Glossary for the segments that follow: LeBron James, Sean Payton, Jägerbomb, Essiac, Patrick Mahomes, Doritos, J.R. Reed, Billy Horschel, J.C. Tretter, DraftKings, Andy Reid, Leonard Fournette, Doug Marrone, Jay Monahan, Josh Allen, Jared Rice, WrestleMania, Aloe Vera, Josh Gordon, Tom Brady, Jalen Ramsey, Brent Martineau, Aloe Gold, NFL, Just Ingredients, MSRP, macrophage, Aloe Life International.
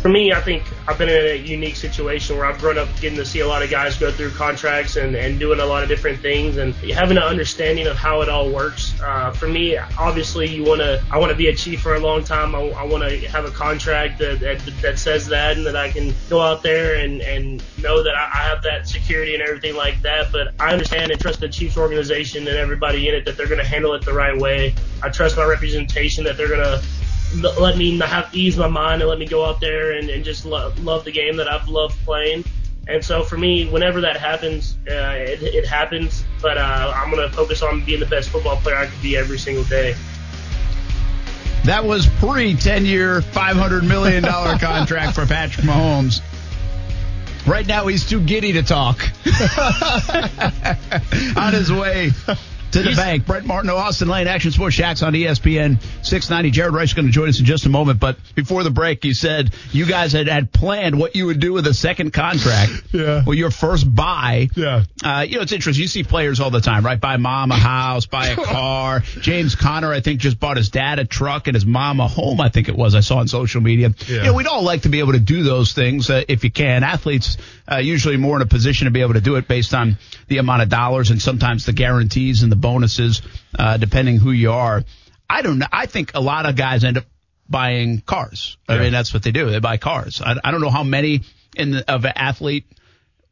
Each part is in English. for me, I think I've been in a unique situation where I've grown up getting to see a lot of guys go through contracts and doing a lot of different things and having an understanding of how it all works. For me, obviously, I want to be a Chief for a long time. I want to have a contract that says that and that I can go out there and know that I have that security and everything like that. But I understand and trust the Chiefs organization and everybody in it that they're going to handle it the right way. I trust my representation that they're going to let me have ease my mind and let me go out there and just love the game that I've loved playing. And so for me, whenever that happens, it happens. But I'm going to focus on being the best football player I could be every single day. That was pre-10-year, $500 million contract for Patrick Mahomes. Right now he's too giddy to talk. On his way to the bank. Brent Martineau, Austin Lane, Action Sports Shacks on ESPN 690. Jared Rice is going to join us in just a moment. But before the break, you said you guys had planned what you would do with a second contract. Yeah. Well, your first buy. Yeah. It's interesting. You see players all the time, right? Buy mom a house, buy a car. James Conner, I think, just bought his dad a truck and his mom a home, I think it was. I saw on social media. Yeah. We'd all like to be able to do those things if you can. Athletes usually more in a position to be able to do it based on the amount of dollars and sometimes the guarantees and the bonuses, depending who you are. I don't know. I think a lot of guys end up buying cars. I mean, that's what they do. They buy cars. I don't know how many of an athlete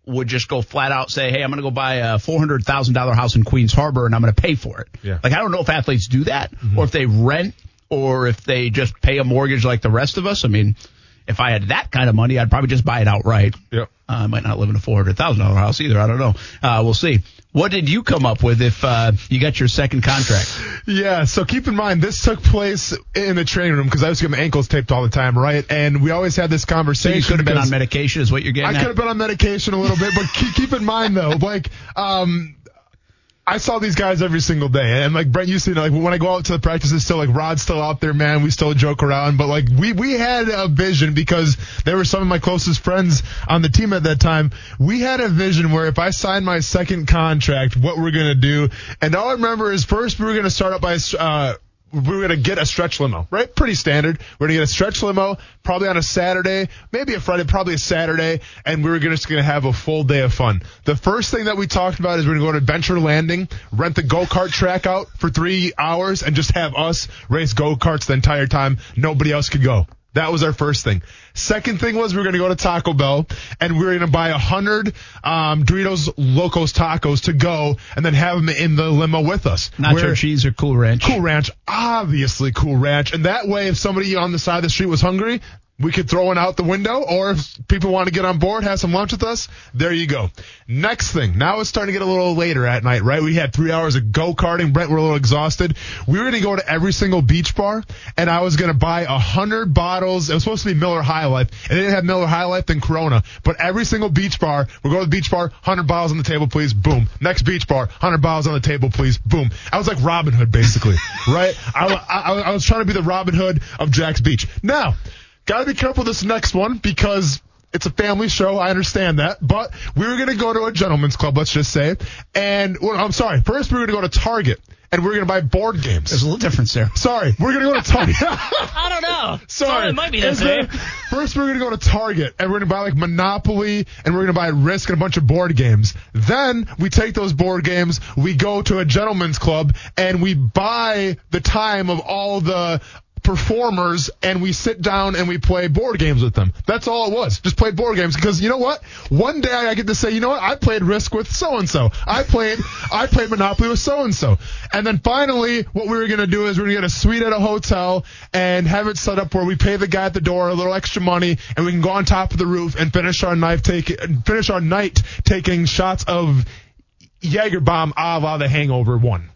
would just go flat out say, hey, I'm going to go buy a $400,000 house in Queens Harbor and I'm going to pay for it. Yeah. I don't know if athletes do that or if they rent or if they just pay a mortgage like the rest of us. If I had that kind of money, I'd probably just buy it outright. Yep. I might not live in a $400,000 house either. I don't know. We'll see. What did you come up with if you got your second contract? Yeah, so keep in mind, this took place in the training room because I was getting my ankles taped all the time, right? And we always had this conversation. So you could have been on medication is what you're getting at? I could have been on medication a little bit, but keep in mind, though, I saw these guys every single day, and Brent used to, when I go out to the practices, still Rod's still out there, man. We still joke around, but we had a vision because they were some of my closest friends on the team at that time. We had a vision where if I signed my second contract, what we're gonna do. And all I remember is first we were gonna start out by we were going to get a stretch limo, right? Pretty standard. We're going to get a stretch limo, probably on a Saturday, maybe a Friday, probably a Saturday, and we were just going to have a full day of fun. The first thing that we talked about is we're going to go to Adventure Landing, rent the go-kart track out for 3 hours, and just have us race go-karts the entire time. Nobody else could go. That was our first thing. Second thing was we were going to go to Taco Bell, and we were going to buy 100 Doritos Locos Tacos to go, and then have them in the limo with us. Nacho cheese or Cool Ranch? Cool Ranch. Obviously Cool Ranch. And that way, if somebody on the side of the street was hungry, we could throw one out the window, or if people want to get on board, have some lunch with us, there you go. Next thing. Now it's starting to get a little later at night, right? We had 3 hours of go-karting. Brent, we're a little exhausted. We were going to go to every single beach bar, and I was going to buy 100 bottles. It was supposed to be Miller High Life, and they didn't have Miller High Life than Corona. But every single beach bar, we'll go to the beach bar, 100 bottles on the table, please, boom. Next beach bar, 100 bottles on the table, please, boom. I was like Robin Hood, basically, right? I was trying to be the Robin Hood of Jack's Beach. Now, got to be careful with this next one because it's a family show. I understand that. But we were going to go to a gentleman's club, let's just say. First, we were going to go to Target. And we're going to buy board games. There's a little difference there. Sorry. We're going to go to Target. I don't know. Sorry. It might be the same. First, we're going to go to Target, and we're going to buy Monopoly, and we're going to buy Risk and a bunch of board games. Then we take those board games, we go to a gentleman's club, and we buy the time of all the performers, and we sit down and we play board games with them. That's all it was. Just play board games because you know what? One day I get to say, you know what? I played Risk with so-and-so. I played Monopoly with so-and-so. And then finally, what we were going to do is we're going to get a suite at a hotel and have it set up where we pay the guy at the door a little extra money and we can go on top of the roof and finish our night taking shots of Jägerbomb a la The Hangover 1.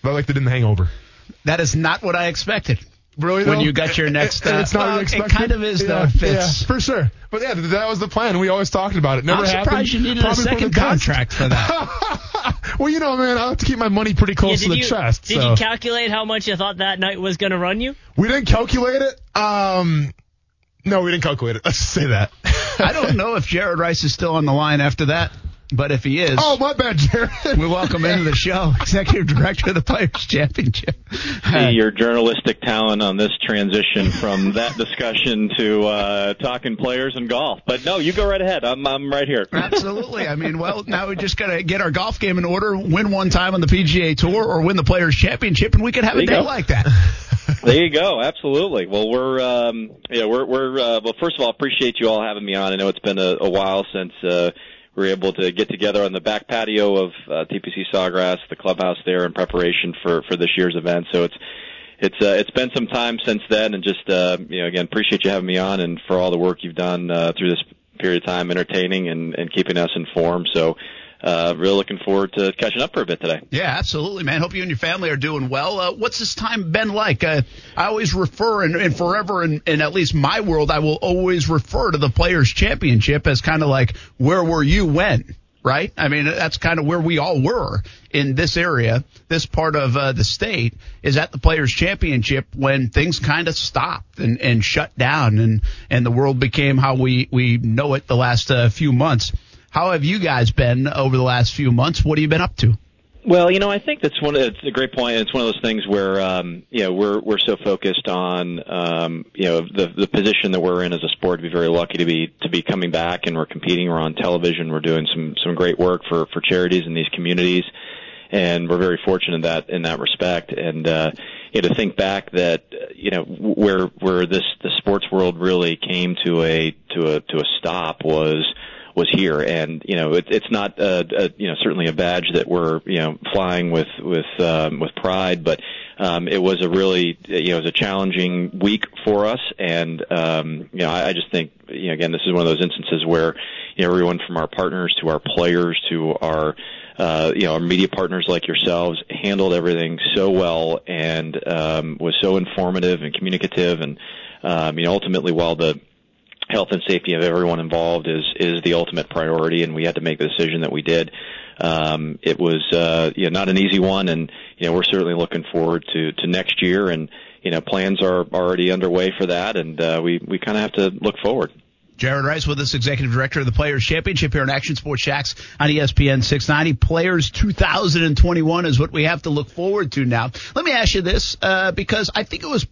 But like they did in The Hangover. That is not what I expected. Really, when you got your next, it's not expected. It kind of is though. Fits. Yeah, for sure. But yeah, that was the plan. We always talked about it. Never happened. I'm surprised you needed a second contract for that. Well, man, I have to keep my money pretty close to the chest. Did you calculate how much you thought that night was going to run you? We didn't calculate it. No, we didn't calculate it. Let's just say that. I don't know if Jared Rice is still on the line after that. But if he is... Oh, my bad, Jared. We welcome into the show Executive Director of the Players Championship. See your journalistic talent on this transition from that discussion to talking players and golf. But no, you go right ahead. I'm right here. Absolutely. I mean, well, now we just got to get our golf game in order, win one time on the PGA Tour or win the Players Championship, and we could have a day like that. There you go. Absolutely. Well, well, first of all, appreciate you all having me on. I know it's been a while since we were able to get together on the back patio of TPC Sawgrass, the clubhouse there, in preparation for this year's event. So it's been some time since then, and just again, appreciate you having me on, and for all the work you've done through this period of time, entertaining and keeping us informed. So. Really looking forward to catching up for a bit today. Yeah, absolutely, man. Hope you and your family are doing well. What's this time been like? I always refer, and forever, in at least my world, I will always refer to the Players' Championship as kind of like, where were you when, right? I mean, that's kind of where we all were in this area, this part of the state, is at the Players' Championship when things kind of stopped and shut down, and the world became how we know it the last few months. How have you guys been over the last few months? What have you been up to? Well, I think it's a great point. It's one of those things where, we're so focused on, the position that we're in as a sport, to be very lucky to be coming back, and we're competing. We're on television. We're doing some great work for charities in these communities. And we're very fortunate in that respect. And, to think back that, where the sports world really came to a stop was here, and it's not certainly a badge that we're flying with pride, but it was a really it was a challenging week for us, and I just think again, this is one of those instances where everyone from our partners to our players to our our media partners like yourselves handled everything so well, and was so informative and communicative, and ultimately, while the health and safety of everyone involved is the ultimate priority, and we had to make the decision that we did. It was not an easy one, and we're certainly looking forward to next year, and plans are already underway for that, and we kind of have to look forward. Jared Rice with us, Executive Director of the Players' Championship here on Action Sports Shacks on ESPN 690. Players 2021 is what we have to look forward to now. Let me ask you this, because I think it was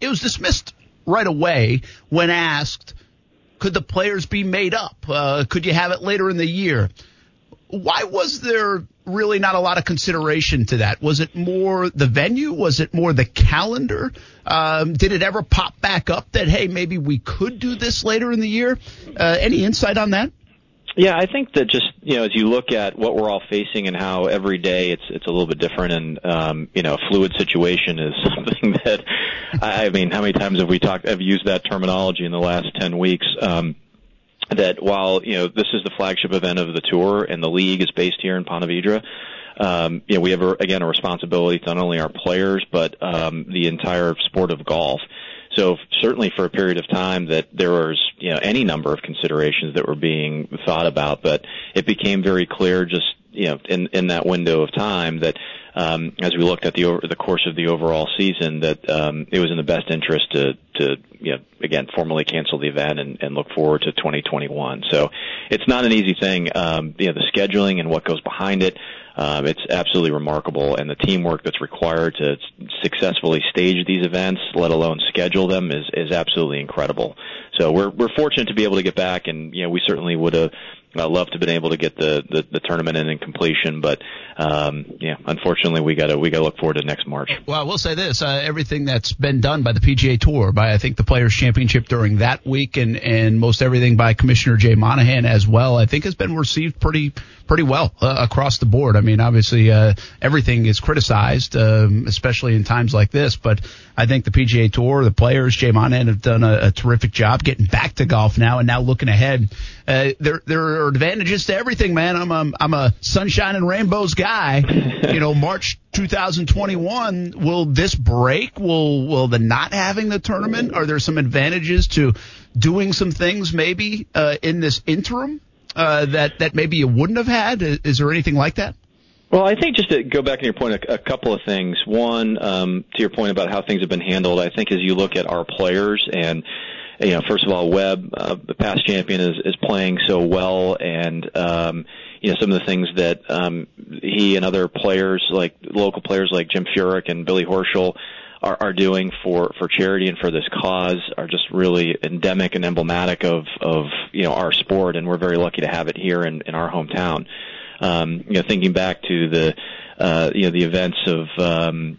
dismissed right away when asked, could the players be made up? Could you have it later in the year? Why was there really not a lot of consideration to that? Was it more the venue? Was it more the calendar? Did it ever pop back up that, hey, maybe we could do this later in the year? Any insight on that? Yeah, I think that just, as you look at what we're all facing and how every day it's a little bit different, and, a fluid situation is something that, I mean, how many times have used that terminology in the last 10 weeks, that while, this is the flagship event of the tour and the league is based here in Ponte Vedra, we have, again, a responsibility to not only our players, but, the entire sport of golf. So certainly for a period of time that there was, any number of considerations that were being thought about, but it became very clear just, in that window of time that, as we looked at the course of the overall season, that, it was in the best interest to formally cancel the event and look forward to 2021. So it's not an easy thing. The scheduling and what goes behind it, it's absolutely remarkable. And the teamwork that's required to successfully stage these events, let alone schedule them, is absolutely incredible. So we're fortunate to be able to get back, and, we certainly would have loved to have been able to get the tournament in and completion, but, unfortunately we gotta look forward to next March. Well, I will say this, everything that's been done by the PGA Tour, by, I think, the Players' Championship during that week, and most everything by Commissioner Jay Monahan as well, I think has been received pretty well across the board. I mean, obviously, everything is criticized, especially in times like this, but I think the PGA Tour, the players, Jay Monahan have done a terrific job getting back to golf now, and now looking ahead. There are advantages to everything, man. I'm a sunshine and rainbows guy. March 2021, will this break? Will the not having the tournament, are there some advantages to doing some things maybe in this interim that maybe you wouldn't have had? Is there anything like that? Well, I think just to go back to your point, a couple of things. One, to your point about how things have been handled, I think as you look at our players and you know, first of all, Webb, the past champion, is playing so well, and you know, some of the things that he and other players, like local players like Jim Furyk and Billy Horschel, are doing for charity and for this cause are just really endemic and emblematic of you know, our sport, and we're very lucky to have it here in our hometown. You know, thinking back to the you know, the events of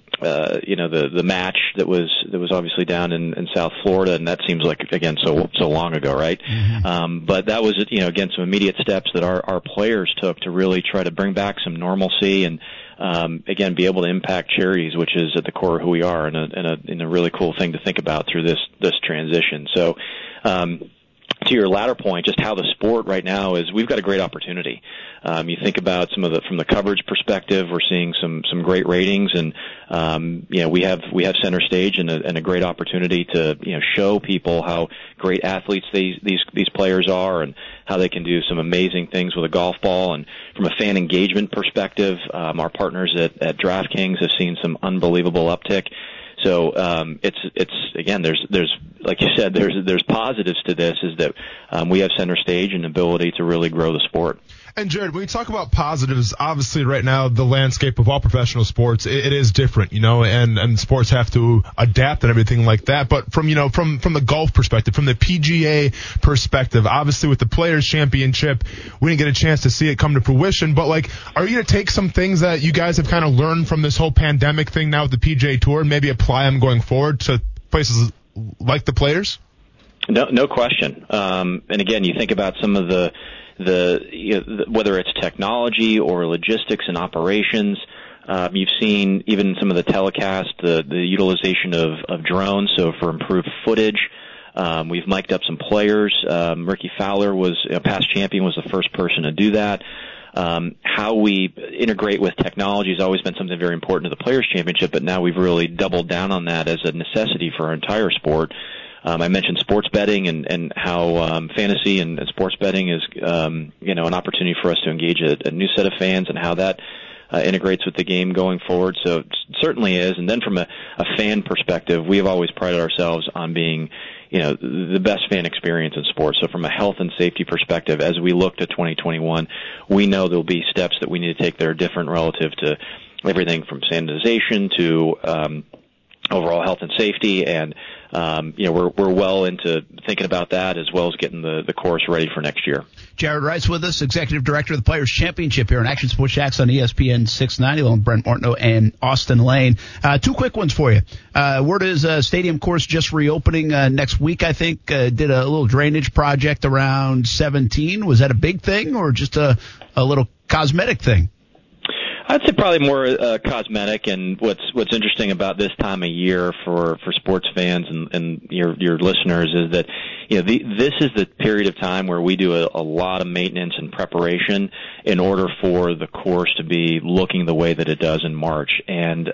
you know, the match that was obviously down in South Florida, and that seems like, again, so long ago, right? Mm-hmm. But that was, you know, again, some immediate steps that our players took to really try to bring back some normalcy and again, be able to impact charities, which is at the core of who we are, and a really cool thing to think about through this transition. So, to your latter point, just how the sport right now is, we've got a great opportunity. You think about some of the, from the coverage perspective, we're seeing some great ratings, and you know, we have center stage and a great opportunity to, you know, show people how great athletes these players are and how they can do some amazing things with a golf ball. And from a fan engagement perspective, our partners at DraftKings have seen some unbelievable uptick. So it's again, there's like you said, there's positives to this, is that we have center stage and ability to really grow the sport. And Jared, when you talk about positives, obviously right now the landscape of all professional sports, it is different, you know, and sports have to adapt and everything like that. But from, you know, from the golf perspective, from the PGA perspective, obviously with the Players Championship, we didn't get a chance to see it come to fruition. But like, are you going to take some things that you guys have kind of learned from this whole pandemic thing now with the PGA Tour and maybe apply them going forward to places like the Players? No question. And again, you think about some of the you know, whether it's technology or logistics and operations, you've seen even some of the telecast, the utilization of drones, so for improved footage. We've mic'd up some players. Ricky Fowler was a past champion, was the first person to do that. How we integrate with technology has always been something very important to the Players Championship, but now we've really doubled down on that as a necessity for our entire sport. I mentioned sports betting and how fantasy and sports betting is, you know, an opportunity for us to engage a new set of fans and how that integrates with the game going forward. So it certainly is. And then from a fan perspective, we have always prided ourselves on being, you know, the best fan experience in sports. So from a health and safety perspective, as we look to 2021, we know there'll be steps that we need to take that are different relative to everything from sanitization to overall health and safety, and you know, we're well into thinking about that, as well as getting the course ready for next year. Jared Rice with us, Executive Director of the Players Championship here on Action Sports Jacks on ESPN 690, along with Brent Martineau and Austin Lane. Two quick ones for you. Word is stadium course just reopening next week, I think. Did a little drainage project around 17. Was that a big thing or just a little cosmetic thing? I'd say probably more cosmetic, and what's interesting about this time of year for sports fans and your listeners is that, you know, this is the period of time where we do a lot of maintenance and preparation in order for the course to be looking the way that it does in March. And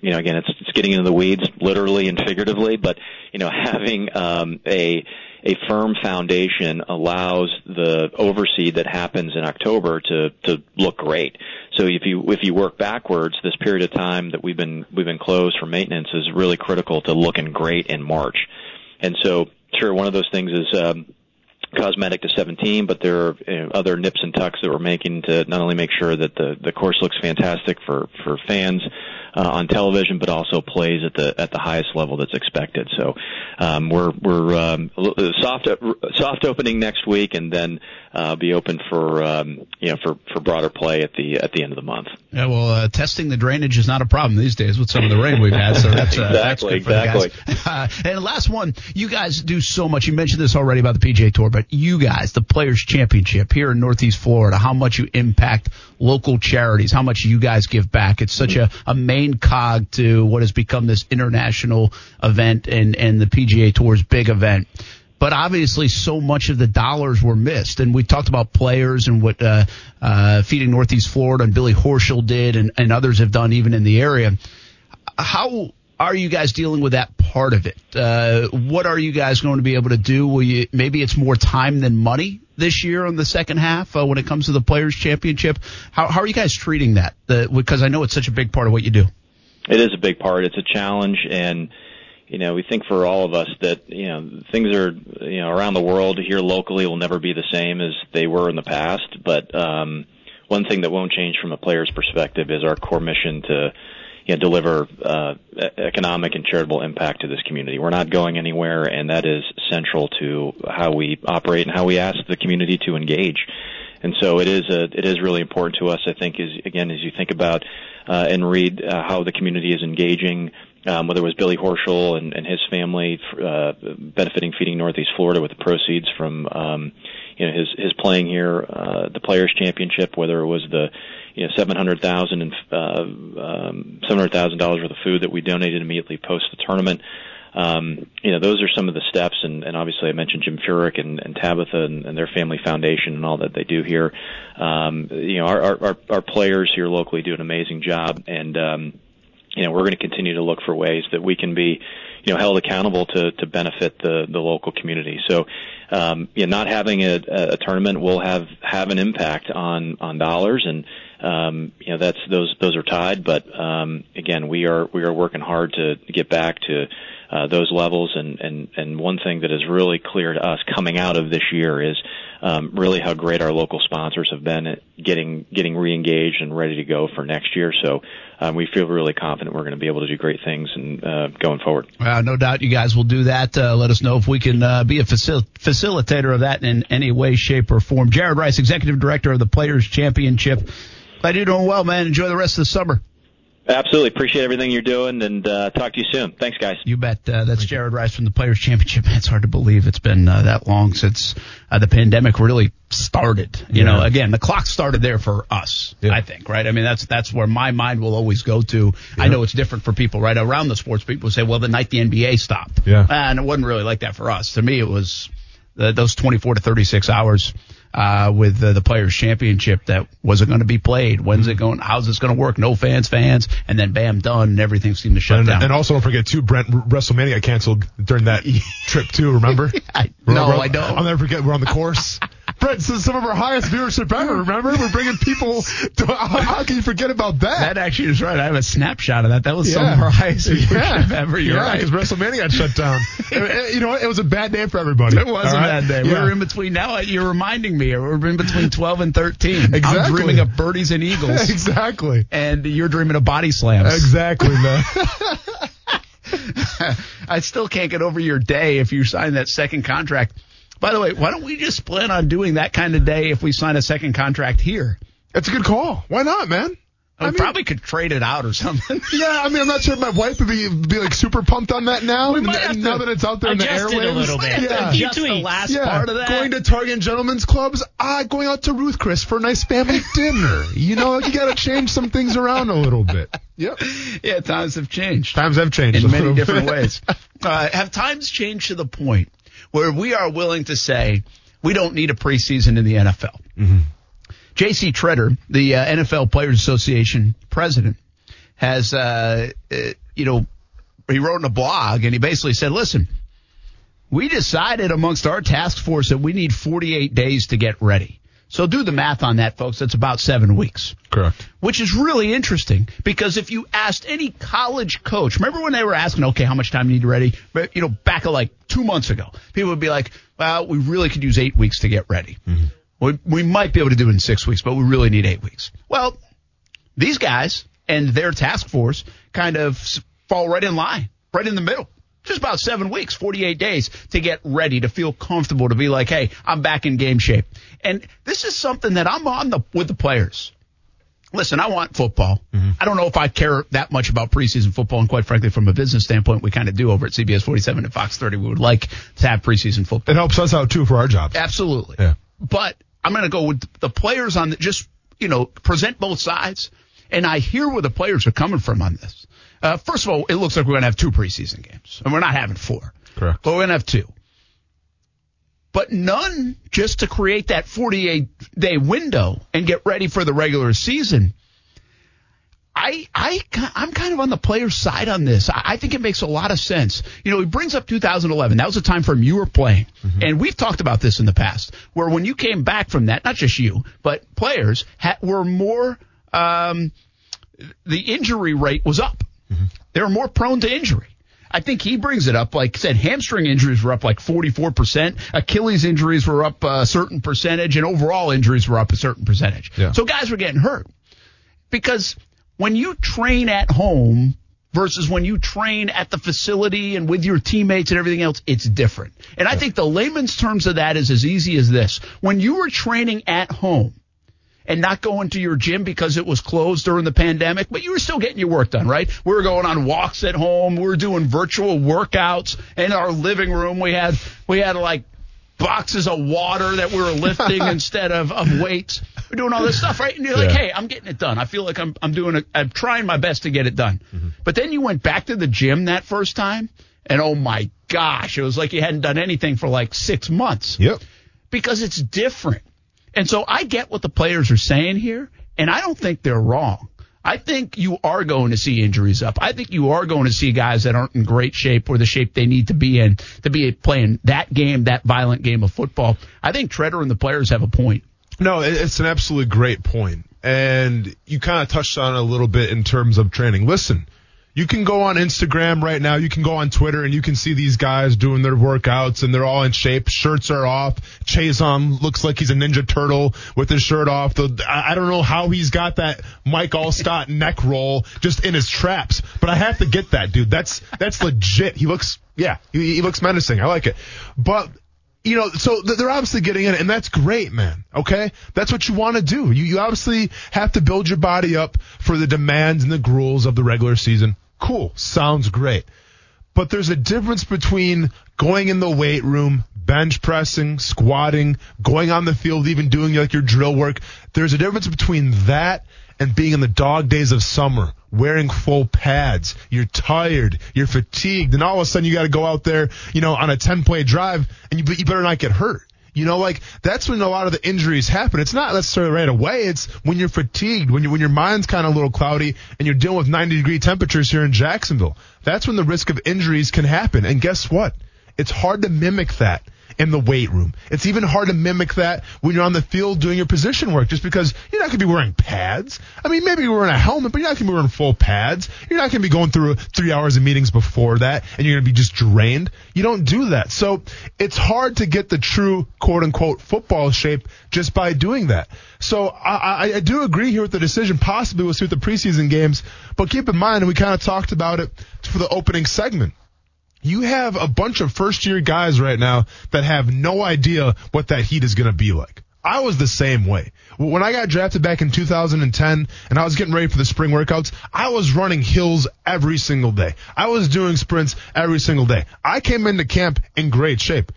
you know, again, it's getting into the weeds, literally and figuratively, but you know, having a firm foundation allows the overseed that happens in October to look great. So if you work backwards, this period of time that we've been closed for maintenance is really critical to looking great in March. And so, sure, one of those things is cosmetic to 17, but there are, you know, other nips and tucks that we're making to not only make sure that the course looks fantastic for fans on television, but also plays at the highest level that's expected. So we're soft opening next week, and then be open for you know, for broader play at the end of the month. Yeah, well, testing the drainage is not a problem these days with some of the rain we've had. So that's exactly. The guys. And last one, you guys do so much. You mentioned this already about the PGA Tour, but you guys, the Players Championship here in Northeast Florida, how much you impact local charities, how much you guys give back. It's such a main cog to what has become this international event and the PGA Tour's big event. But obviously so much of the dollars were missed. And we talked about players and what Feeding Northeast Florida and Billy Horschel did and others have done even in the area. How are you guys dealing with that part of it? What are you guys going to be able to do? Maybe it's more time than money this year on the second half when it comes to the Players' Championship. How are you guys treating that? Because I know it's such a big part of what you do. It is a big part. It's a challenge, and you know, we think for all of us that, you know, things are, you know, around the world here locally will never be the same as they were in the past. But one thing that won't change from a player's perspective is our core mission to, you know, deliver economic and charitable impact to this community. We're not going anywhere, and that is central to how we operate and how we ask the community to engage. And so it is really important to us, I think, is, again, as you think about and read how the community is engaging, whether it was Billy Horschel and his family benefiting Feeding Northeast Florida with the proceeds from you know, his playing here, the Players Championship, whether it was the, you know, $700,000 worth of food that we donated immediately post the tournament. You know, those are some of the steps, and obviously I mentioned Jim Furyk and Tabitha and their family foundation and all that they do here. You know, our players here locally do an amazing job, and you know, we're going to continue to look for ways that we can be, you know, held accountable to benefit the local community. So, you know, not having a tournament will have an impact on dollars, and you know, that's those are tied. But again, we are working hard to get back to those levels, and one thing that is really clear to us coming out of this year is really how great our local sponsors have been at getting re-engaged and ready to go for next year. So we feel really confident we're going to be able to do great things and going forward. No doubt you guys will do that. Let us know if we can be a facilitator of that in any way, shape, or form. Jared Rice, Executive Director of the Players Championship. Glad you're doing well, man. Enjoy the rest of the summer. Absolutely. Appreciate everything you're doing, and talk to you soon. Thanks, guys. You bet. That's Jared Rice from the Players' Championship. It's hard to believe it's been that long since the pandemic really started. You know, again, the clock started there for us, I think, right? I mean, that's where my mind will always go to. Yeah. I know it's different for people, right? Around the sports, people say, well, the night the NBA stopped. Yeah. And it wasn't really like that for us. To me, it was those 24 to 36 hours with the Players' Championship. That was it going to be played? When's it going? How's this going to work? No fans, and then bam, done, and everything seemed to shut down. And also, don't forget too, Brent, WrestleMania got canceled during that trip too. Remember? I don't. I'll never forget. We're on the course. Brent, this is some of our highest viewership ever. Remember, we're bringing people. How can you forget about that? That actually is right. I have a snapshot of that. That was some of our highest viewership ever. You're right, because WrestleMania got shut down. You know what? It was a bad day for everybody. It was a bad day. Yeah. We were in between. Now you're reminding me. We're in between 12 and 13. Exactly. I'm dreaming of birdies and eagles. Exactly. And you're dreaming of body slams. Exactly, man. I still can't get over your day if you sign that second contract. By the way, why don't we just plan on doing that kind of day if we sign a second contract here? That's a good call. Why not, man? I mean, probably could trade it out or something. Yeah, I mean, I'm not sure if my wife would be like super pumped on that now. Now that it's out there in the airwaves, a little bit. Yeah, just the last part of that. Going to Target and Gentlemen's Clubs. Going out to Ruth Chris for a nice family dinner. You know, you got to change some things around a little bit. Yep. Yeah, times have changed. Times have changed in many different ways. Have times changed to the point where we are willing to say we don't need a preseason in the NFL? Mm-hmm. J.C. Tretter, the NFL Players Association president, has, you know, he wrote in a blog, and he basically said, listen, we decided amongst our task force that we need 48 days to get ready. So do the math on that, folks. That's about 7 weeks. Correct. Which is really interesting, because if you asked any college coach, remember when they were asking, okay, how much time do you need ready? But, you know, back like 2 months ago, people would be like, well, we really could use 8 weeks to get ready. Mm-hmm. We might be able to do it in 6 weeks, but we really need 8 weeks. Well, these guys and their task force kind of fall right in line, right in the middle. Just about 7 weeks, 48 days to get ready, to feel comfortable, to be like, hey, I'm back in game shape. And this is something that I'm on with the players. Listen, I want football. Mm-hmm. I don't know if I care that much about preseason football, and quite frankly, from a business standpoint, we kind of do over at CBS 47 and Fox 30. We would like to have preseason football. It helps us out, too, for our jobs. Absolutely. Yeah. But I'm going to go with the players on just, you know, present both sides. And I hear where the players are coming from on this. First of all, it looks like we're going to have 2 preseason games, and we're not having 4. Correct. But we're going to have 2. But none just to create that 48-day window and get ready for the regular season. I'm kind of on the player's side on this. I think it makes a lot of sense. You know, he brings up 2011. That was a time frame you were playing. Mm-hmm. And we've talked about this in the past, where when you came back from that, not just you, but players were more the injury rate was up. Mm-hmm. They were more prone to injury. I think he brings it up. Like I said, hamstring injuries were up like 44%. Achilles injuries were up a certain percentage, and overall injuries were up a certain percentage. Yeah. So guys were getting hurt. Because when you train at home versus when you train at the facility and with your teammates and everything else, it's different. And I think the layman's terms of that is as easy as this. When you were training at home and not going to your gym because it was closed during the pandemic, but you were still getting your work done, right? We were going on walks at home. We were doing virtual workouts in our living room. We had like boxes of water that we were lifting instead of weights. We're doing all this stuff, right? And you're like, hey, I'm getting it done. I feel like I'm trying my best to get it done. Mm-hmm. But then you went back to the gym that first time, and oh my gosh, it was like you hadn't done anything for like 6 months. Yep. Because it's different. And so I get what the players are saying here, and I don't think they're wrong. I think you are going to see injuries up. I think you are going to see guys that aren't in great shape or the shape they need to be in to be playing that game, that violent game of football. I think Tretter and the players have a point. No, it's an absolutely great point. And you kind of touched on it a little bit in terms of training. Listen, you can go on Instagram right now. You can go on Twitter, and you can see these guys doing their workouts, and they're all in shape. Shirts are off. Chazon looks like he's a Ninja Turtle with his shirt off. I don't know how he's got that Mike Allstott neck roll just in his traps, but I have to get that, dude. That's legit. He looks, he looks menacing. I like it. But, you know, so they're obviously getting in it, and that's great, man, okay? That's what you want to do. You obviously have to build your body up for the demands and the gruels of the regular season. Cool. Sounds great. But there's a difference between going in the weight room, bench pressing, squatting, going on the field, even doing like your drill work. There's a difference between that and being in the dog days of summer, wearing full pads. You're tired. You're fatigued. And all of a sudden you got to go out there, you know, on a 10-play drive, and you better not get hurt. You know, like, that's when a lot of the injuries happen. It's not necessarily right away. It's when you're fatigued, when your mind's kind of a little cloudy, and you're dealing with 90-degree temperatures here in Jacksonville. That's when the risk of injuries can happen. And guess what? It's hard to mimic that in the weight room. It's even hard to mimic that when you're on the field doing your position work, just because you're not going to be wearing pads. I mean, maybe you're wearing a helmet, but you're not going to be wearing full pads. You're not going to be going through 3 hours of meetings before that, and you're going to be just drained. You don't do that. So it's hard to get the true, quote-unquote, football shape just by doing that. So I do agree here with the decision. Possibly we'll see with the preseason games, but keep in mind, and we kind of talked about it for the opening segment, you have a bunch of first-year guys right now that have no idea what that heat is going to be like. I was the same way. When I got drafted back in 2010 and I was getting ready for the spring workouts, I was running hills every single day. I was doing sprints every single day. I came into camp in great shape,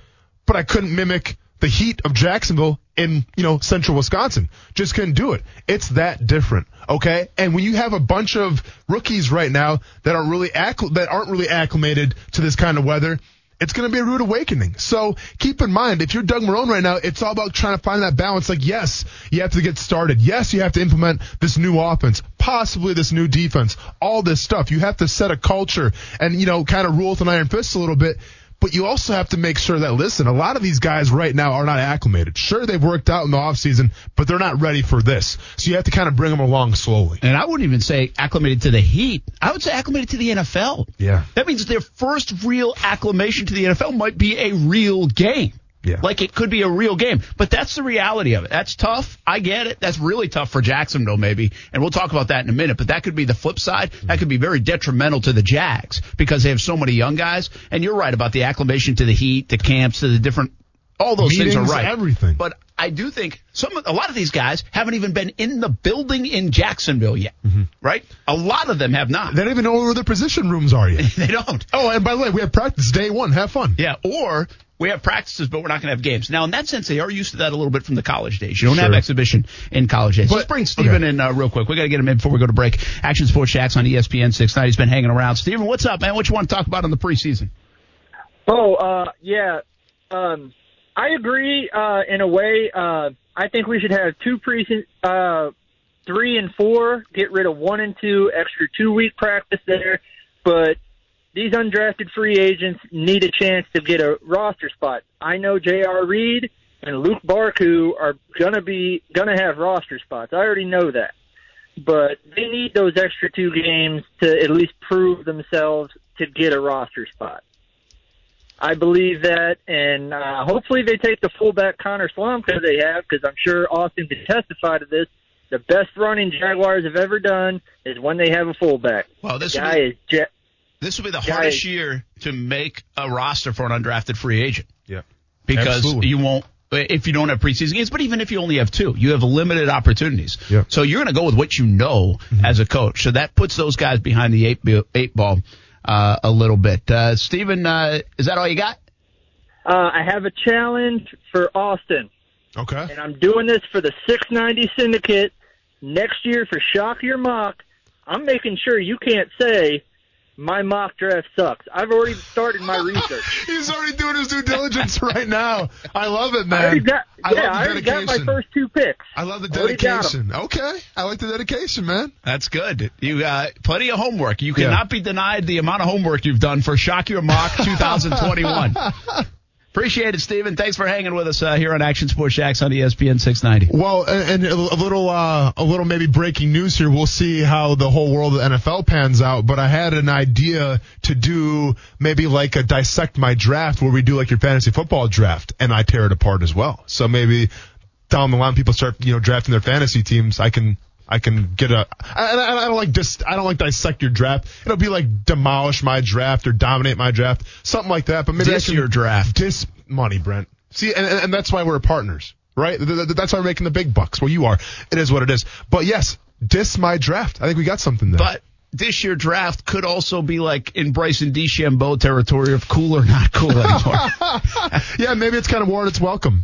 but I couldn't mimic the heat of Jacksonville in, you know, central Wisconsin. Just couldn't do it. It's that different, okay? And when you have a bunch of rookies right now that are really that aren't really acclimated to this kind of weather, it's going to be a rude awakening. So keep in mind, if you're Doug Marrone right now, it's all about trying to find that balance. Like, yes, you have to get started. Yes, you have to implement this new offense, possibly this new defense, all this stuff. You have to set a culture and, you know, kind of rule with an iron fist a little bit. But you also have to make sure that, listen, a lot of these guys right now are not acclimated. Sure, they've worked out in the offseason, but they're not ready for this. So you have to kind of bring them along slowly. And I wouldn't even say acclimated to the heat. I would say acclimated to the NFL. Yeah. That means their first real acclimation to the NFL might be a real game. Yeah. Like, it could be a real game. But that's the reality of it. That's tough. I get it. That's really tough for Jacksonville, maybe. And we'll talk about that in a minute. But that could be the flip side. That could be very detrimental to the Jags because they have so many young guys. And you're right about the acclimation to the heat, to camps, to the different – all those meetings, things are right. Everything. But I do think a lot of these guys haven't even been in the building in Jacksonville yet, right? A lot of them have not. They don't even know where their position rooms are yet. They don't. Oh, and by the way, we have practice day one. Have fun. Yeah, or – we have practices, but we're not going to have games. Now, in that sense, they are used to that a little bit from the college days. You don't have exhibition in college days. But, let's bring Steven in real quick. We got to get him in before we go to break. Action Sports Shacks on ESPN 690. He's been hanging around. Steven, what's up, man? What you want to talk about in the preseason? I agree in a way. I think we should have two preseason, 3 and 4, get rid of 1 and 2, extra 2-week practice there, but these undrafted free agents need a chance to get a roster spot. I know J.R. Reed and Luke Barku are gonna have roster spots. I already know that. but they need those extra 2 games to at least prove themselves to get a roster spot. I believe that, and hopefully they take the fullback Connor Slomka they have, because I'm sure Austin can testify to this. The best running Jaguars have ever done is when they have a fullback. Well, this will be the hardest year to make a roster for an undrafted free agent. Yeah, because absolutely. You won't if you don't have preseason games. But even if you only have 2, you have limited opportunities. Yeah. So you're going to go with what you know as a coach. So that puts those guys behind the eight ball. A little bit. Steven, is that all you got? I have a challenge for Austin. Okay. And I'm doing this for the 690 Syndicate. Next year for Shock Your Mock, I'm making sure you can't say, my mock draft sucks. I've already started my research. He's already doing his due diligence right now. I love it, man. I already got my first 2 picks. I love the dedication. Okay. I like the dedication, man. That's good. You got plenty of homework. You cannot be denied the amount of homework you've done for Shock Your Mock 2021. Appreciate it, Steven. Thanks for hanging with us here on Action Sports Shacks on ESPN 690. Well, and a little maybe breaking news here. We'll see how the whole world of the NFL pans out, but I had an idea to do maybe like a dissect my draft where we do like your fantasy football draft, and I tear it apart as well. So maybe down the line people start, drafting their fantasy teams. I can get a. I don't like dissect your draft. It'll be like demolish my draft or dominate my draft, something like that. But maybe diss your draft. Diss money, Brent. See, and that's why we're partners, right? That's why we're making the big bucks. Well, you are. It is what it is. But yes, diss my draft. I think we got something there. But this year draft could also be like in Bryson DeChambeau territory of cool or not cool anymore. Yeah, maybe it's kind of worn its welcome,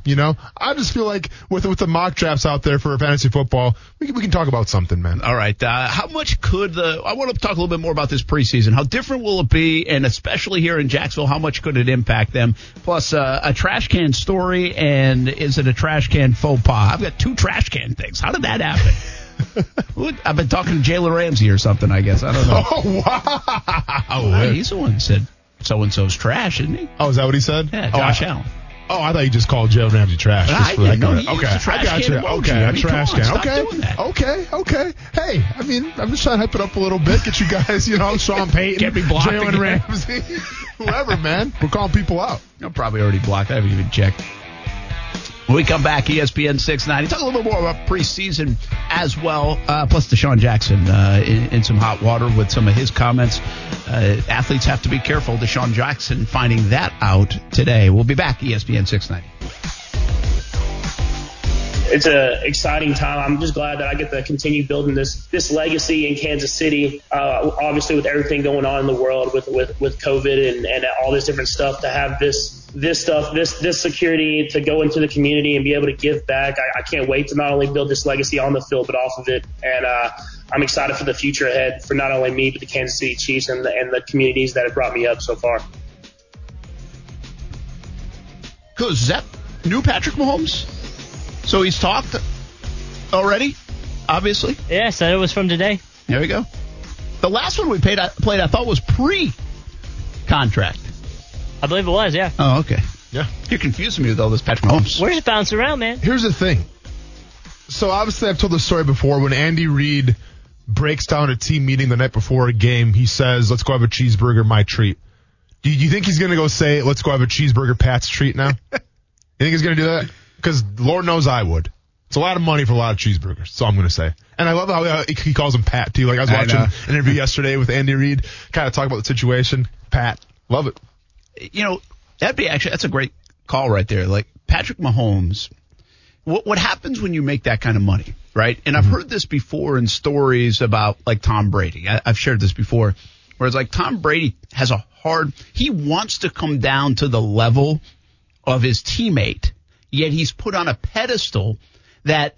I just feel like with the mock drafts out there for fantasy football, we can talk about something, man. All right. How much could I want to talk a little bit more about this preseason. How different will it be? And especially here in Jacksonville, how much could it impact them? Plus a trash can story, and is it a trash can faux pas? I've got 2 trash can things. How did that happen? I've been talking to Jalen Ramsey or something, I guess. I don't know. Oh, wow. Oh, he's the one that said so-and-so's trash, isn't he? Oh, is that what he said? Yeah, Josh Allen. Oh, I thought you just called Jalen Ramsey trash. I didn't know. Okay, I got you. Okay, a trash can. Okay. Hey, I'm just trying to hype it up a little bit. Get you guys, Sean Payton, Jalen Ramsey, whoever, man. We're calling people out. I'm probably already blocked. I haven't even checked. When we come back, ESPN 690. Talk a little bit more about preseason as well, plus Deshaun Jackson in some hot water with some of his comments. Athletes have to be careful. Deshaun Jackson finding that out today. We'll be back, ESPN 690. It's an exciting time. I'm just glad that I get to continue building this legacy in Kansas City. Obviously, with everything going on in the world with COVID and all this different stuff, to have this security to go into the community and be able to give back. I can't wait to not only build this legacy on the field, but off of it. And I'm excited for the future ahead for not only me, but the Kansas City Chiefs and the communities that have brought me up so far. Cool. Is that new Patrick Mahomes? So he's talked already, obviously. Yeah, so it was from today. There we go. The last one we played, I thought was pre-contract. I believe it was, yeah. Oh, okay. Yeah. You're confusing me with all this Patrick Mahomes. We're just bouncing around, man. Here's the thing. So, obviously, I've told this story before. When Andy Reid breaks down a team meeting the night before a game, he says, let's go have a cheeseburger, my treat. Do you think he's going to go say, let's go have a cheeseburger, Pat's treat now? You think he's going to do that? Because Lord knows I would. It's a lot of money for a lot of cheeseburgers. That's all I'm going to say. And I love how he calls him Pat, too. Like, I was watching an interview yesterday with Andy Reid, kind of talk about the situation. Pat. Love it. That's a great call right there. Like Patrick Mahomes, what happens when you make that kind of money, right? And I've heard this before in stories about like Tom Brady. I've shared this before, where it's like Tom Brady has he wants to come down to the level of his teammate, yet he's put on a pedestal that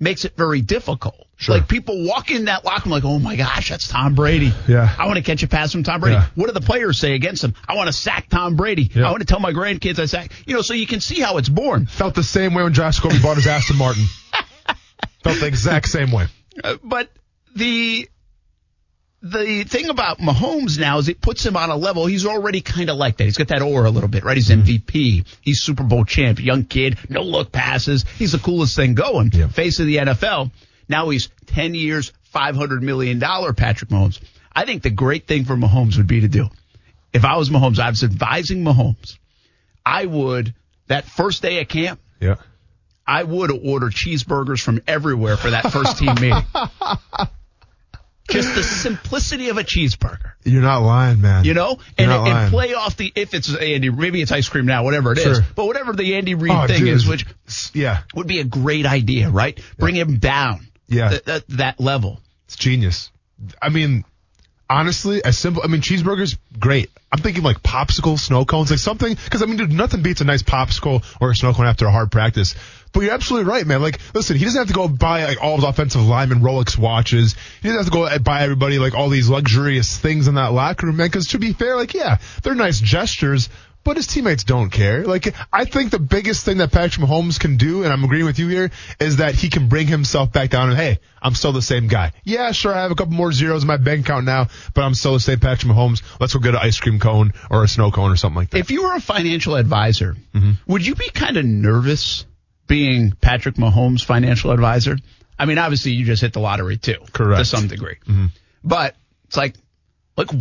makes it very difficult. Sure. Like people walk in that locker room like, oh my gosh, that's Tom Brady. Yeah. I want to catch a pass from Tom Brady. Yeah. What do the players say against him? I want to sack Tom Brady. Yeah. I want to tell my grandkids I sack. So you can see how it's born. Felt the same way when Josh Gordon bought his Aston Martin. Felt the exact same way. But the thing about Mahomes now is it puts him on a level. He's already kind of like that. He's got that aura a little bit, right? He's MVP. He's Super Bowl champ, young kid, no look passes. He's the coolest thing going. Yeah. Face of the NFL. Now he's 10 years $500 million Patrick Mahomes. I think the great thing for Mahomes would be to do, if I was Mahomes, I was advising Mahomes, I would, that first day at camp, yeah, I would order cheeseburgers from everywhere for that first team meeting. Just the simplicity of a cheeseburger. You're not lying, man. You know? And play off the, if it's Andy, maybe it's ice cream now, whatever it is. But whatever the Andy Reid thing is, which would be a great idea, right? Yeah. Bring him down that level. It's genius. I mean, honestly, as simple, I mean, cheeseburgers, great. I'm thinking like popsicle, snow cones, like something, because I mean, dude, nothing beats a nice popsicle or a snow cone after a hard practice. But you're absolutely right, man. Like, listen, he doesn't have to go buy like all of the offensive linemen Rolex watches. He doesn't have to go buy everybody like all these luxurious things in that locker room, man. Because to be fair, like, yeah, they're nice gestures, but his teammates don't care. Like, I think the biggest thing that Patrick Mahomes can do, and I'm agreeing with you here, is that he can bring himself back down and, hey, I'm still the same guy. Yeah, sure, I have a couple more zeros in my bank account now, but I'm still the same Patrick Mahomes. Let's go get an ice cream cone or a snow cone or something like that. If you were a financial advisor, would you be kind of nervous being Patrick Mahomes' financial advisor? I mean, obviously, you just hit the lottery, too. Correct. To some degree. But it's like,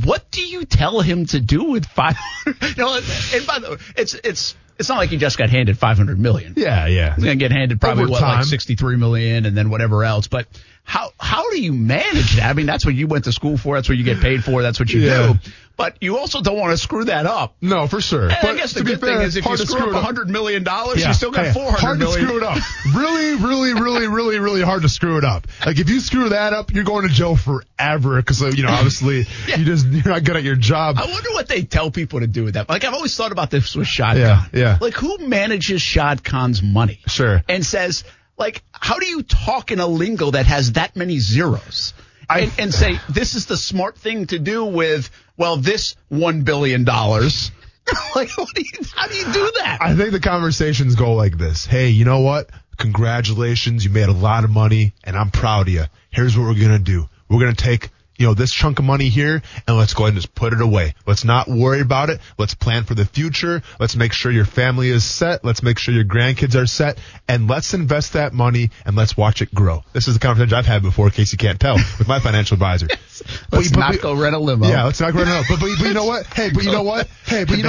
what do you tell him to do with 500? You know, and by the way, it's not like he just got handed $500 million. Yeah. He's going to get handed probably, like $63 million and then whatever else. But how do you manage that? I mean, that's what you went to school for. That's what you get paid for. That's what you do. But you also don't want to screw that up. No, for sure. And but I guess the good thing is if you screw up $100 million, you still got $400 million. Hard to screw it up. Really hard to screw it up. Like, if you screw that up, you're going to jail forever because, you know, obviously you're not good at your job. I wonder what they tell people to do with that. Like, I've always thought about this with Shad Khan. Yeah. Like, who manages Shad Khan's money? Sure. And says, like, how do you talk in a lingo that has that many zeros? And say, this is the smart thing to do with, well, this $1 billion. Like, how do you do that? I think the conversations go like this. Hey, you know what? Congratulations. You made a lot of money, and I'm proud of you. Here's what we're going to do. We're going to take, you know, this chunk of money here, and let's go ahead and just put it away. Let's not worry about it. Let's plan for the future. Let's make sure your family is set. Let's make sure your grandkids are set. And let's invest that money, and let's watch it grow. This is the conversation I've had before, in case you can't tell, with my financial advisor. Yes. Let's not go rent a limo. Yeah, let's not go rent a limo. But you know what? Hey, but you know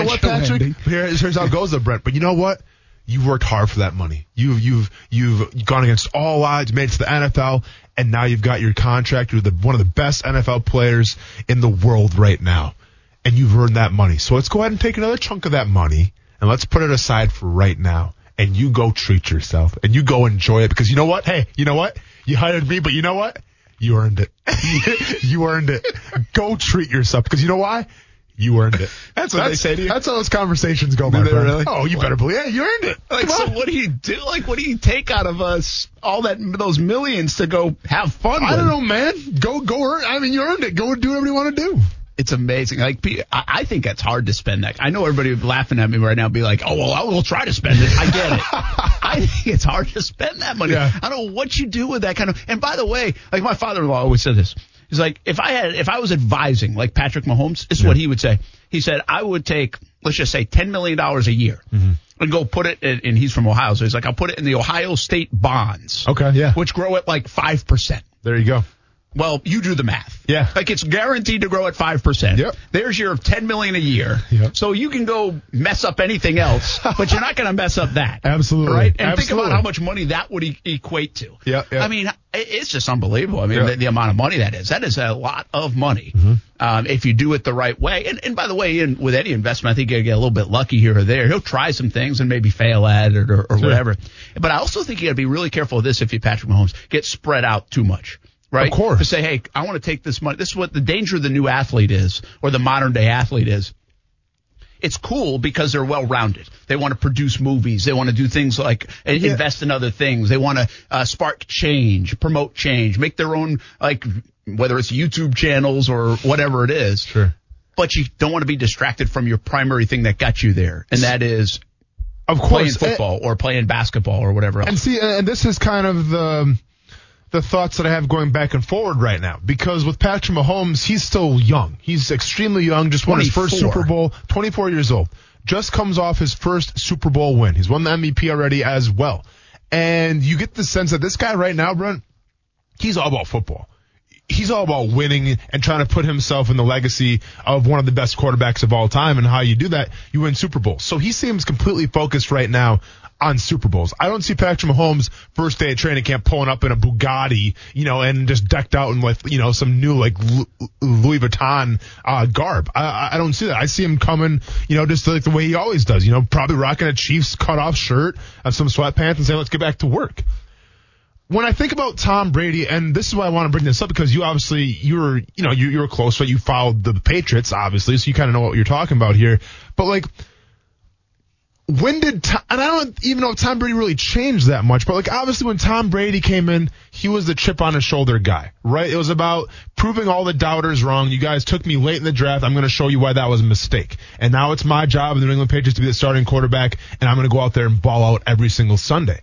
what, Patrick? Here's how it goes, though, Brent. But you know what? You've worked hard for that money. You've gone against all odds, made it to the NFL, and now you've got your contract. You're one of the best NFL players in the world right now, and you've earned that money. So let's go ahead and take another chunk of that money, and let's put it aside for right now. And you go treat yourself, and you go enjoy it, because you know what? Hey, you know what? You hired me, but you know what? You earned it. You earned it. Go treat yourself, because you know why? You earned it. That's what they say to you. That's how those conversations go, my friend. Really? Oh, you better believe it. You earned it. Like, so what do you do? Like, what do you take out of us, all that, those millions to go have fun with? I don't know, man. Go earn. I mean, you earned it. Go do whatever you want to do. It's amazing. Like, I think that's hard to spend that. I know everybody laughing at me right now and be like, oh, well, I will try to spend it. I get it. I think it's hard to spend that money. Yeah. I don't know what you do with that kind of. And by the way, like, my father-in-law always said this. He's like, if I was advising like Patrick Mahomes, this is what he would say. He said, I would take, let's just say $10 million a year and go put it in, and he's from Ohio. So he's like, I'll put it in the Ohio State bonds. Okay. Yeah. Which grow at like 5%. There you go. Well, you do the math. Yeah. Like, it's guaranteed to grow at 5%. Yep. There's your $10 million a year. Yep. So you can go mess up anything else, but you're not going to mess up that. Absolutely. Right? And think about how much money that would equate to. Yeah. Yep. I mean, it's just unbelievable. I mean, the amount of money that is. That is a lot of money if you do it the right way. And by the way, with any investment, I think you'll get a little bit lucky here or there. He'll try some things and maybe fail at it or whatever. But I also think you got to be really careful of this if you're Patrick Mahomes. Get spread out too much. Right? Of course. To say, hey, I want to take this money. This is what the danger of the new athlete is, or the modern day athlete is. It's cool because they're well-rounded. They want to produce movies. They want to do things like invest in other things. They want to spark change, promote change, make their own, like, whether it's YouTube channels or whatever it is. Sure. But you don't want to be distracted from your primary thing that got you there, and that is, of course, playing football or playing basketball or whatever else. And see, and this is kind of the thoughts that I have going back and forward right now, because with Patrick Mahomes, he's still young. He's extremely young, just won his first Super Bowl, 24 years old. Just comes off his first Super Bowl win. He's won the MVP already as well. And you get the sense that this guy right now, Brent, he's all about football. he's all about winning and trying to put himself in the legacy of one of the best quarterbacks of all time. And how you do that, you win Super Bowls. So he seems completely focused right now on Super Bowls. I don't see Patrick Mahomes first day of training camp pulling up in a Bugatti, you know, and just decked out in like, you know, some new like Louis Vuitton garb. I don't see that. I see him coming, you know, just like the way he always does, you know, probably rocking a Chiefs cutoff shirt and some sweatpants and saying, let's get back to work. When I think about Tom Brady, and this is why I want to bring this up, because you obviously, you were close, but you followed the Patriots, obviously, so you kind of know what you're talking about here. But like, when did Tom, and I don't even know if Tom Brady really changed that much, but like obviously when Tom Brady came in, he was the chip on his shoulder guy, right? It was about proving all the doubters wrong. You guys took me late in the draft. I'm going to show you why that was a mistake. And now it's my job in the New England Patriots to be the starting quarterback, and I'm going to go out there and ball out every single Sunday.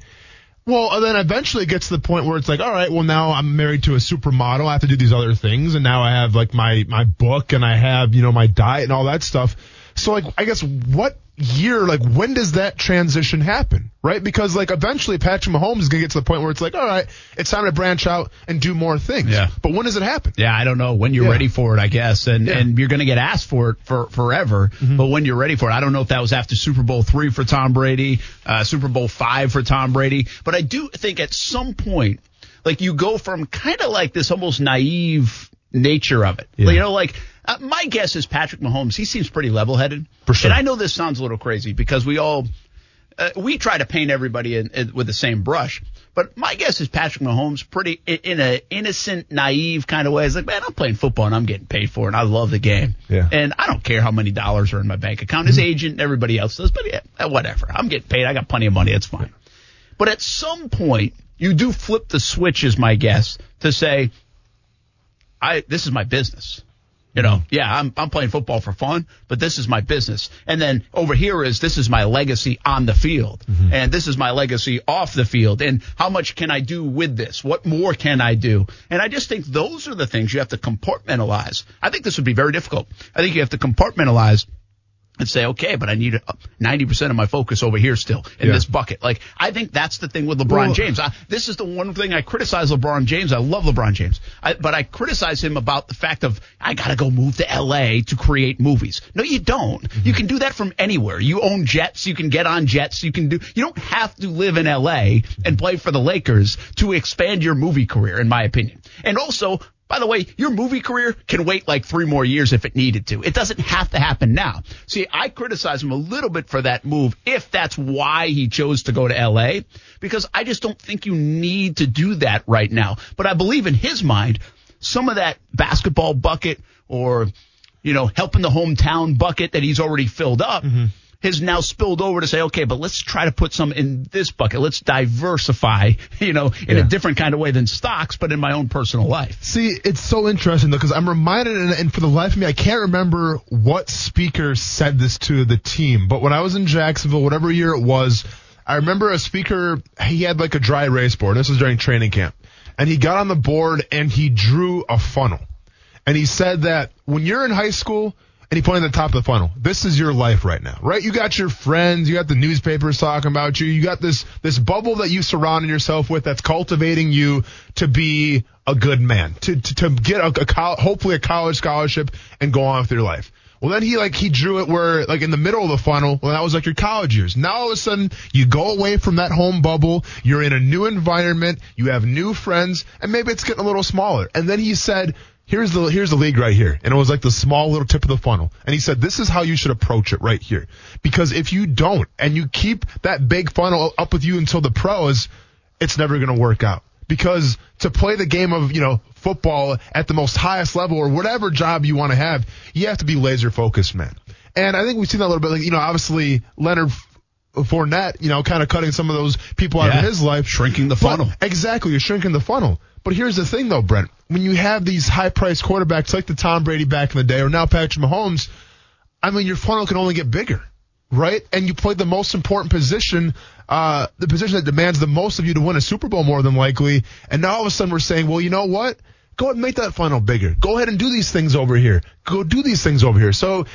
Well, then eventually it gets to the point where it's like, all right, well, now I'm married to a supermodel. I have to do these other things. And now I have like my book and I have, you know, my diet and all that stuff. So like, I guess what year, like when does that transition happen? Right? Because like eventually Patrick Mahomes is going to get to the point where it's like, all right, it's time to branch out and do more things. Yeah. But when does it happen? Yeah. I don't know when you're ready for it, I guess. And you're going to get asked for it for forever. Mm-hmm. But when you're ready for it, I don't know if that was after Super Bowl III for Tom Brady, Super Bowl V for Tom Brady. But I do think at some point, like you go from kind of like this almost naive nature of it, you know, like, my guess is Patrick Mahomes, he seems pretty level-headed. For sure. And I know this sounds a little crazy because we all we try to paint everybody with the same brush. But my guess is Patrick Mahomes pretty in a innocent, naive kind of way. It's like, man, I'm playing football and I'm getting paid for it and I love the game. Yeah. And I don't care how many dollars are in my bank account. His agent and everybody else does, but yeah, whatever. I'm getting paid. I got plenty of money. It's fine. But at some point, you do flip the switch is my guess to say, this is my business. You know, yeah, I'm playing football for fun, but this is my business. And then over here this is my legacy on the field, and this is my legacy off the field. And how much can I do with this? What more can I do? And I just think those are the things you have to compartmentalize. I think this would be very difficult. I think you have to compartmentalize and say, okay, but I need 90% of my focus over here still in this bucket. Like, I think that's the thing with LeBron James. This is the one thing I criticize LeBron James. I love LeBron James. But I criticize him about the fact of, I got to go move to L.A. to create movies. No, you don't. You can do that from anywhere. You own jets. You can get on jets. You don't have to live in L.A. and play for the Lakers to expand your movie career, in my opinion. And also, by the way, your movie career can wait like 3 more years if it needed to. It doesn't have to happen now. See, I criticize him a little bit for that move if that's why he chose to go to L.A., because I just don't think you need to do that right now. But I believe in his mind, some of that basketball bucket or, you know, helping the hometown bucket that he's already filled up has now spilled over to say, okay, but let's try to put some in this bucket. Let's diversify, you know, in a different kind of way than stocks, but in my own personal life. See, it's so interesting, though, because I'm reminded, and for the life of me, I can't remember what speaker said this to the team, but when I was in Jacksonville, whatever year it was, I remember a speaker, he had like a dry erase board. This was during training camp. And he got on the board and he drew a funnel. And he said that when you're in high school, and he pointed at the top of the funnel. This is your life right now, right? You got your friends. You got the newspapers talking about you. You got this bubble that you surrounded yourself with that's cultivating you to be a good man, to get hopefully a college scholarship and go on with your life. Well, then he drew it where like in the middle of the funnel, well, that was like your college years. Now all of a sudden you go away from that home bubble. You're in a new environment. You have new friends, and maybe it's getting a little smaller. And then he said, Here's the league right here. And it was like the small little tip of the funnel. And he said, this is how you should approach it right here. Because if you don't and you keep that big funnel up with you until the pros, it's never going to work out. Because to play the game of, you know, football at the most highest level or whatever job you want to have, you have to be laser focused, man. And I think we've seen that a little bit. Like, you know, obviously Leonard Fournette, you know, kind of cutting some of those people out of his life. Shrinking the funnel. Exactly. You're shrinking the funnel. But here's the thing, though, Brent. When you have these high-priced quarterbacks like the Tom Brady back in the day or now Patrick Mahomes, I mean, your funnel can only get bigger, right? And you play the most important position, the position that demands the most of you to win a Super Bowl more than likely. And now all of a sudden we're saying, well, you know what? Go ahead and make that funnel bigger. Go ahead and do these things over here. So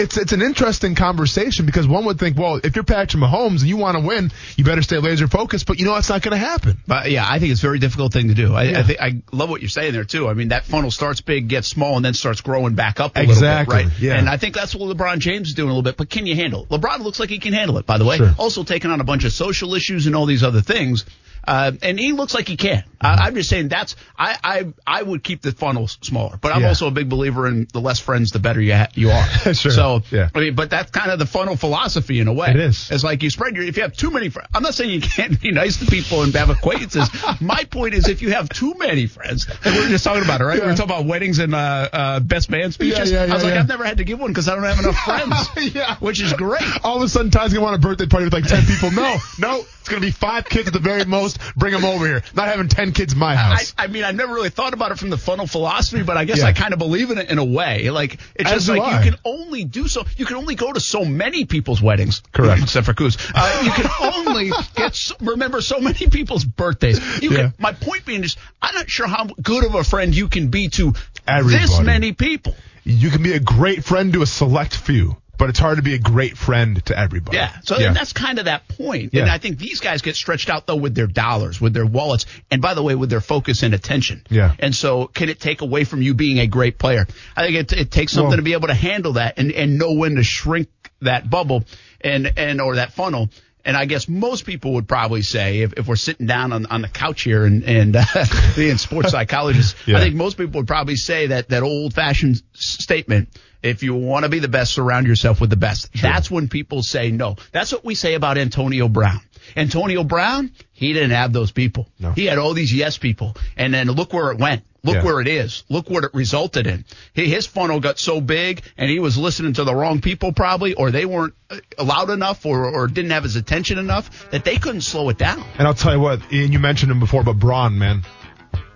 it's an interesting conversation because one would think, well, if you're Patrick Mahomes and you want to win, you better stay laser focused. But you know that's not going to happen. But yeah, I think it's a very difficult thing to do. I love what you're saying there too. I mean, that funnel starts big, gets small, and then starts growing back up a little bit, right? Yeah. And I think that's what LeBron James is doing a little bit. But can you handle it? LeBron looks like he can handle it, by the way. Sure. Also taking on a bunch of social issues and all these other things. And he looks like he can. I'm just saying I would keep the funnel smaller, but I'm also a big believer in the less friends, the better you are. Sure. So, I mean, but that's kind of the funnel philosophy in a way. It is. It's like you spread if you have too many friends. I'm not saying you can't be nice to people and have acquaintances. My point is if you have too many friends, and we were just talking about it, right? Yeah. We were talking about weddings and best man speeches. Yeah, I was like, I've never had to give one because I don't have enough friends, which is great. All of a sudden, Ty's going to want a birthday party with like 10 people. No, it's going to be 5 kids at the very most. Bring them over here. Not having 10 kids in my house. I mean, I've never really thought about it from the funnel philosophy, but I guess I kind of believe in it in a way. Like, it's just like you can only do so. You can only go to so many people's weddings. Correct. Except for Coos. You can only remember so many people's birthdays. My point being is, I'm not sure how good of a friend you can be to this many people. You can be a great friend to a select few. But it's hard to be a great friend to everybody. Yeah, so that's kind of that point. Yeah. And I think these guys get stretched out, though, with their dollars, with their wallets, and by the way, with their focus and attention. Yeah. And so can it take away from you being a great player? I think it takes something to be able to handle that and know when to shrink that bubble and or that funnel. And I guess most people would probably say, if we're sitting down on the couch here and being sports psychologists, I think most people would probably say that old-fashioned statement, if you want to be the best, surround yourself with the best. True. That's when people say no. That's what we say about Antonio Brown. Antonio Brown, he didn't have those people. No. He had all these yes people. And then look where it went. Look where it is. Look what it resulted in. His funnel got so big, and he was listening to the wrong people probably, or they weren't loud enough or didn't have his attention enough that they couldn't slow it down. And I'll tell you what, Ian, you mentioned him before, but Braun, man.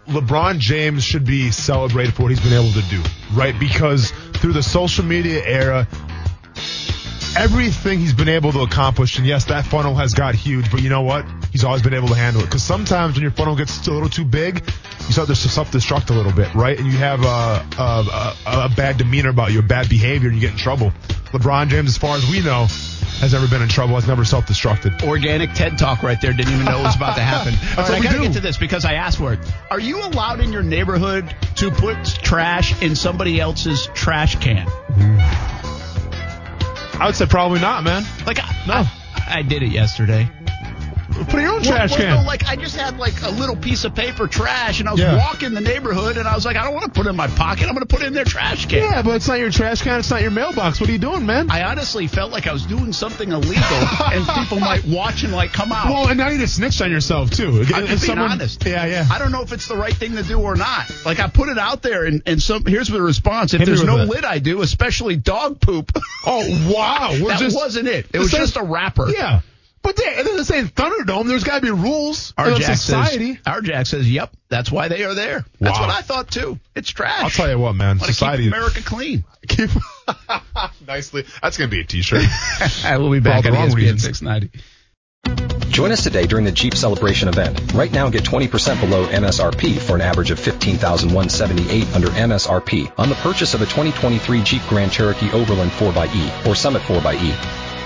LeBron James should be celebrated for what he's been able to do, right? Because through the social media era, everything he's been able to accomplish, and yes, that funnel has got huge, but you know what? He's always been able to handle it. Because sometimes when your funnel gets a little too big, you start to self-destruct a little bit, right? And you have a bad demeanor about you, a bad behavior, and you get in trouble. LeBron James, as far as we know, has never been in trouble, has never self-destructed. Organic TED Talk right there. Didn't even know it was about to happen. All right, I got to get to this because I asked for it. Are you allowed in your neighborhood to put trash in somebody else's trash can? I would say probably not, man. Like, I did it yesterday. Put your own trash can. No, like I just had like a little piece of paper trash, and I was walking the neighborhood, and I was like, I don't want to put it in my pocket. I'm going to put it in their trash can. Yeah, but it's not your trash can. It's not your mailbox. What are you doing, man? I honestly felt like I was doing something illegal, and people might watch and like come out. Well, and now you just snitched on yourself too. I'm just being honest. Yeah. I don't know if it's the right thing to do or not. Like I put it out there, and here's the response. If there's no lid, I do, especially dog poop. Oh wow, that wasn't it. It was just a wrapper. Yeah. But they're saying Thunderdome. There's got to be rules in society. R-Jack says, yep, that's why they are there. Wow. That's what I thought, too. It's trash. I'll tell you what, man. Society. Keep America clean. Nicely. That's going to be a T-shirt. We'll be back at ESPN 690. Join us today during the Jeep Celebration event. Right now, get 20% below MSRP for an average of $15,178 under MSRP on the purchase of a 2023 Jeep Grand Cherokee Overland 4xe or Summit 4xe.